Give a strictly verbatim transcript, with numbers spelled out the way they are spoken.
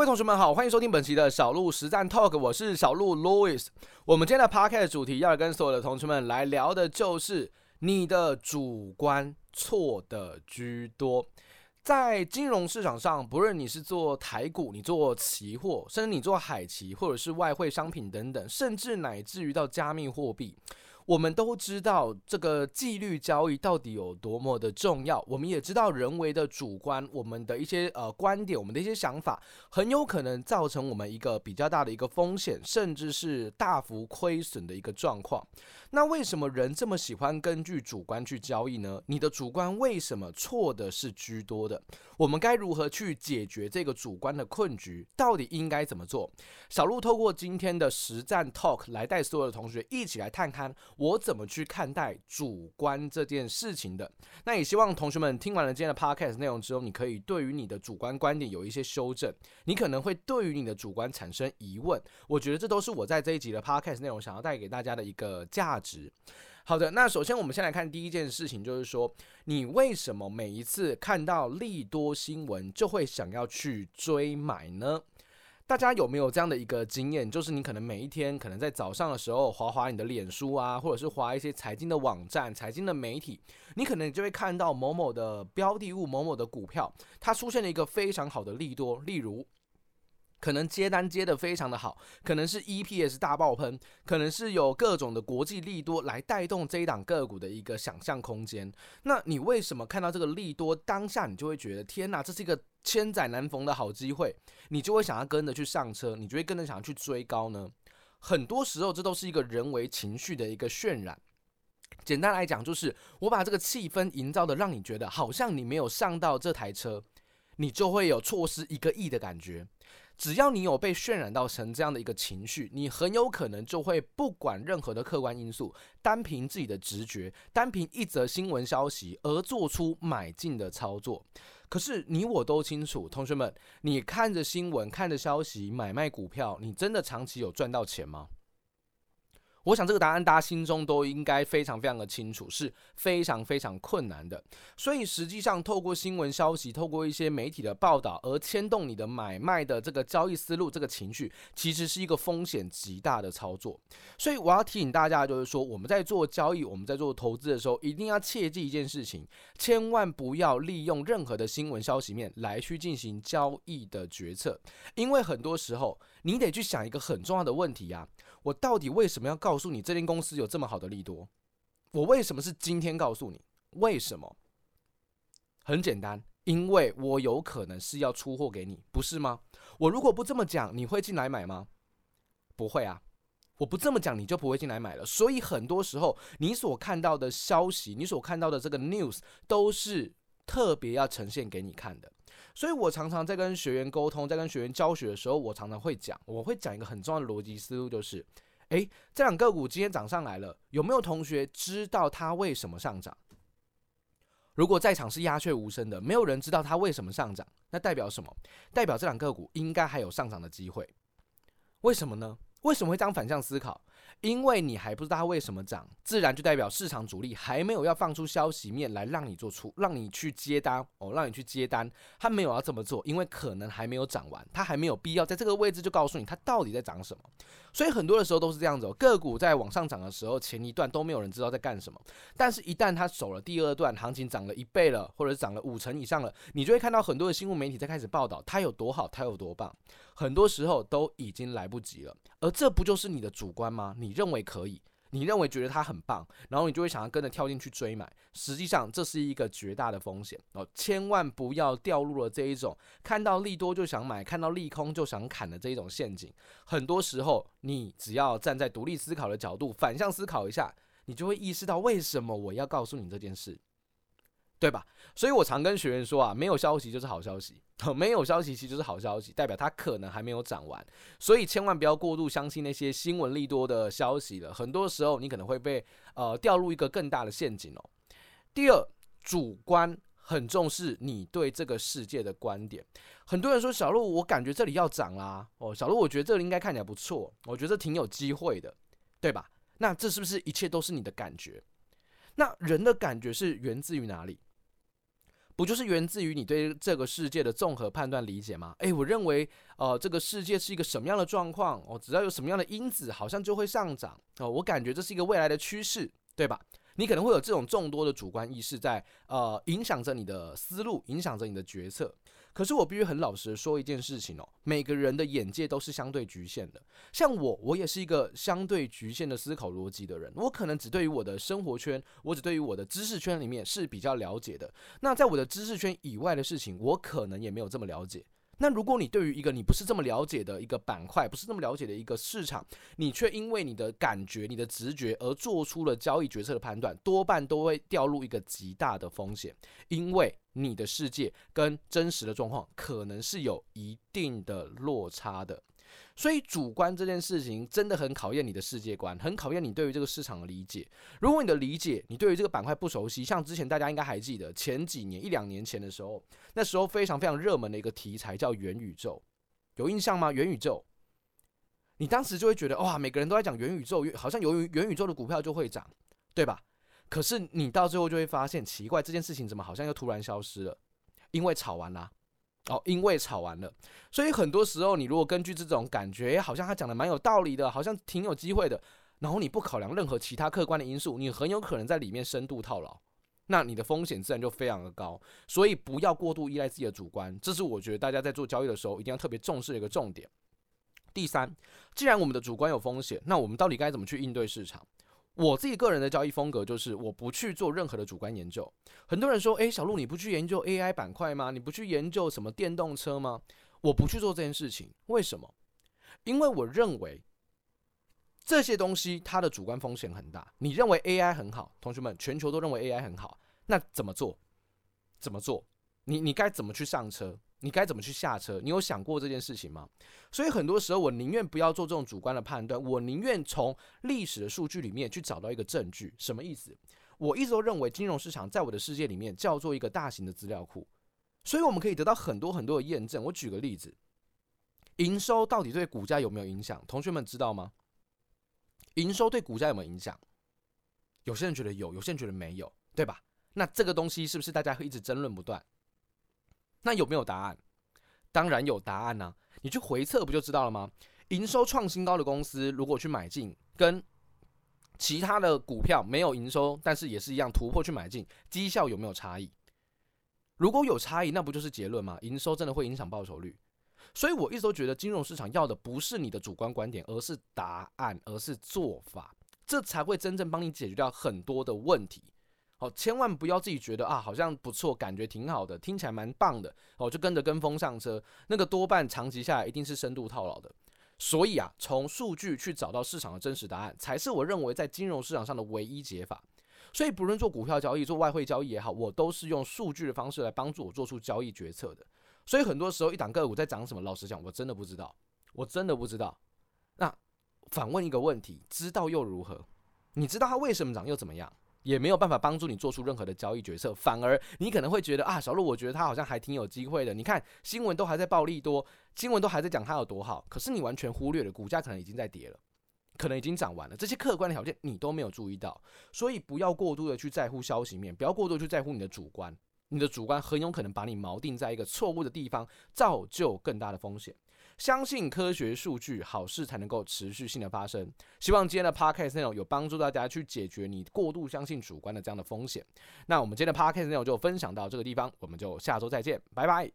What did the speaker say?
位同学们好，欢迎收听本期的小鹿实战 Talk， 我是小鹿 Louis。 我们今天的 Podcast 主题要跟所有的同学们来聊的就是你的主观错的居多。在金融市场上，不论你是做台股，你做期货，甚至你做海期或者是外汇商品等等，甚至乃至于到加密货币，我们都知道这个纪律交易到底有多么的重要，我们也知道人为的主观，我们的一些呃观点，我们的一些想法，很有可能造成我们一个比较大的一个风险，甚至是大幅亏损的一个状况。那为什么人这么喜欢根据主观去交易呢？你的主观为什么错的是居多的？我们该如何去解决这个主观的困局？到底应该怎么做？小鹿透过今天的实战 talk 来带所有的同学一起来探看我怎么去看待主观这件事情的。那也希望同学们听完了今天的 podcast 内容之后，你可以对于你的主观观点有一些修正，你可能会对于你的主观产生疑问，我觉得这都是我在这一集的 podcast 内容想要带给大家的一个价值。好的，那首先我们先来看第一件事情，就是说你为什么每一次看到利多新闻就会想要去追买呢？大家有没有这样的一个经验，就是你可能每一天可能在早上的时候滑滑你的脸书啊，或者是滑一些财经的网站，财经的媒体，你可能就会看到某某的标的物，某某的股票，它出现了一个非常好的利多，例如可能接单接得非常的好，可能是 E P S 大爆喷，可能是有各种的国际利多来带动这一档个股的一个想象空间。那你为什么看到这个利多当下你就会觉得天哪，这是一个千载难逢的好机会，你就会想要跟着去上车，你就会跟着想要去追高呢？很多时候这都是一个人为情绪的一个渲染。简单来讲，就是我把这个气氛营造的让你觉得好像你没有上到这台车，你就会有错失一个亿的感觉。只要你有被渲染到成这样的一个情绪，你很有可能就会不管任何的客观因素，单凭自己的直觉，单凭一则新闻消息而做出买进的操作。可是你我都清楚，同学们，你看着新闻，看着消息买卖股票，你真的长期有赚到钱吗？我想这个答案大家心中都应该非常非常的清楚，是非常非常困难的。所以实际上透过新闻消息，透过一些媒体的报道而牵动你的买卖的这个交易思路，这个情绪其实是一个风险极大的操作。所以我要提醒大家，就是说我们在做交易，我们在做投资的时候，一定要切记一件事情，千万不要利用任何的新闻消息面来去进行交易的决策。因为很多时候你得去想一个很重要的问题啊，我到底为什么要告诉你这间公司有这么好的利多？我为什么是今天告诉你？为什么？很简单，因为我有可能是要出货给你，不是吗？我如果不这么讲，你会进来买吗？不会啊，我不这么讲，你就不会进来买了。所以很多时候，你所看到的消息，你所看到的这个 news 都是特别要呈现给你看的。所以我常常在跟学员沟通，在跟学员教学的时候，我常常会讲，我会讲一个很重要的逻辑思路，就是诶，这两个股今天涨上来了，有没有同学知道它为什么上涨？如果在场是鸦雀无声的，没有人知道它为什么上涨，那代表什么？代表这两个股应该还有上涨的机会。为什么呢？为什么会这样反向思考？因为你还不知道它为什么涨，自然就代表市场主力还没有要放出消息面来让你做出，让你去接单哦，让你去接单，他没有要这么做，因为可能还没有涨完，他还没有必要在这个位置就告诉你他到底在涨什么。所以很多的时候都是这样子哦，个股在往上涨的时候，前一段都没有人知道在干什么，但是一旦他走了第二段，行情涨了一倍了，或者涨了五成以上了，你就会看到很多的新闻媒体在开始报道它有多好，它有多棒，很多时候都已经来不及了。而这不就是你的主观吗？你认为可以，你认为觉得它很棒，然后你就会想要跟着跳进去追买。实际上这是一个绝大的风险哦，千万不要掉入了这一种看到利多就想买，看到利空就想砍的这一种陷阱。很多时候你只要站在独立思考的角度反向思考一下，你就会意识到为什么我要告诉你这件事，对吧？所以我常跟学员说啊，没有消息就是好消息，没有消息其实就是好消息，代表它可能还没有涨完。所以千万不要过度相信那些新闻利多的消息了，很多时候你可能会被呃掉入一个更大的陷阱哦。第二，主观很重视你对这个世界的观点。很多人说，小鹿，我感觉这里要涨啦，哦，小鹿，我觉得这里应该看起来不错，我觉得挺有机会的，对吧？那这是不是一切都是你的感觉？那人的感觉是源自于哪里？不就是源自于你对这个世界的综合判断理解吗？哎，我认为呃这个世界是一个什么样的状况，哦，只要有什么样的因子好像就会上涨，哦，我感觉这是一个未来的趋势，对吧？你可能会有这种众多的主观意识在呃影响着你的思路，影响着你的决策。可是我必须很老实的说一件事情哦，每个人的眼界都是相对局限的。像我，我也是一个相对局限的思考逻辑的人。我可能只对于我的生活圈，我只对于我的知识圈里面是比较了解的。那在我的知识圈以外的事情，我可能也没有这么了解。那如果你对于一个你不是这么了解的一个板块，不是这么了解的一个市场，你却因为你的感觉、你的直觉而做出了交易决策的判断，多半都会掉入一个极大的风险，因为你的世界跟真实的状况可能是有一定的落差的。所以主观这件事情真的很考验你的世界观，很考验你对于这个市场的理解。如果你的理解，你对于这个板块不熟悉，像之前大家应该还记得，前几年一两年前的时候，那时候非常非常热门的一个题材叫元宇宙，有印象吗？元宇宙，你当时就会觉得哇，每个人都在讲元宇宙，好像由于元宇宙的股票就会涨，对吧？可是你到最后就会发现，奇怪，这件事情怎么好像又突然消失了？因为炒完啦。哦，因为炒完了，所以很多时候你如果根据这种感觉，好像他讲的蛮有道理的，好像挺有机会的，然后你不考量任何其他客观的因素，你很有可能在里面深度套牢，那你的风险自然就非常的高。所以不要过度依赖自己的主观，这是我觉得大家在做交易的时候一定要特别重视的一个重点。第三，既然我们的主观有风险，那我们到底该怎么去应对市场？我自己个人的交易风格就是我不去做任何的主观研究。很多人说，诶，小路，你不去研究 A I 板块吗？你不去研究什么电动车吗？我不去做这件事情，为什么？因为我认为这些东西它的主观风险很大。你认为 A I 很好，同学们，全球都认为 A I 很好，那怎么做？怎么做？你你该怎么去上车？你该怎么去下车？你有想过这件事情吗？所以很多时候我宁愿不要做这种主观的判断，我宁愿从历史的数据里面去找到一个证据。什么意思？我一直都认为金融市场在我的世界里面叫做一个大型的资料库，所以我们可以得到很多很多的验证。我举个例子，营收到底对股价有没有影响？同学们知道吗？营收对股价有没有影响？有些人觉得有，有些人觉得没有，对吧？那这个东西是不是大家会一直争论不断？那有没有答案？当然有答案啊，你去回测不就知道了吗？营收创新高的公司如果去买进，跟其他的股票没有营收但是也是一样突破去买进，绩效有没有差异？如果有差异，那不就是结论吗？营收真的会影响报酬率。所以我一直都觉得金融市场要的不是你的主观观点，而是答案，而是做法，这才会真正帮你解决掉很多的问题。哦，千万不要自己觉得啊，好像不错，感觉挺好的，听起来蛮棒的，哦，就跟着跟风上车，那个多半长期下来一定是深度套牢的。所以啊，从数据去找到市场的真实答案，才是我认为在金融市场上的唯一解法。所以不论做股票交易、做外汇交易也好，我都是用数据的方式来帮助我做出交易决策的。所以很多时候一档个股在涨什么，老实讲，我真的不知道，我真的不知道。那反问一个问题，知道又如何？你知道它为什么涨又怎么样？也没有办法帮助你做出任何的交易决策，反而你可能会觉得啊，小路，我觉得他好像还挺有机会的。你看新闻都还在暴利多，新闻都还在讲他有多好，可是你完全忽略了股价可能已经在跌了，可能已经涨完了，这些客观的条件你都没有注意到。所以不要过度的去在乎消息面，不要过度去在乎你的主观，你的主观很有可能把你锚定在一个错误的地方，造就更大的风险。相信科学数据，好事才能够持续性的发生。希望今天的 podcast 内容有帮助大家去解决你过度相信主观的这样的风险。那我们今天的 podcast 内容就分享到这个地方，我们就下周再见，拜拜。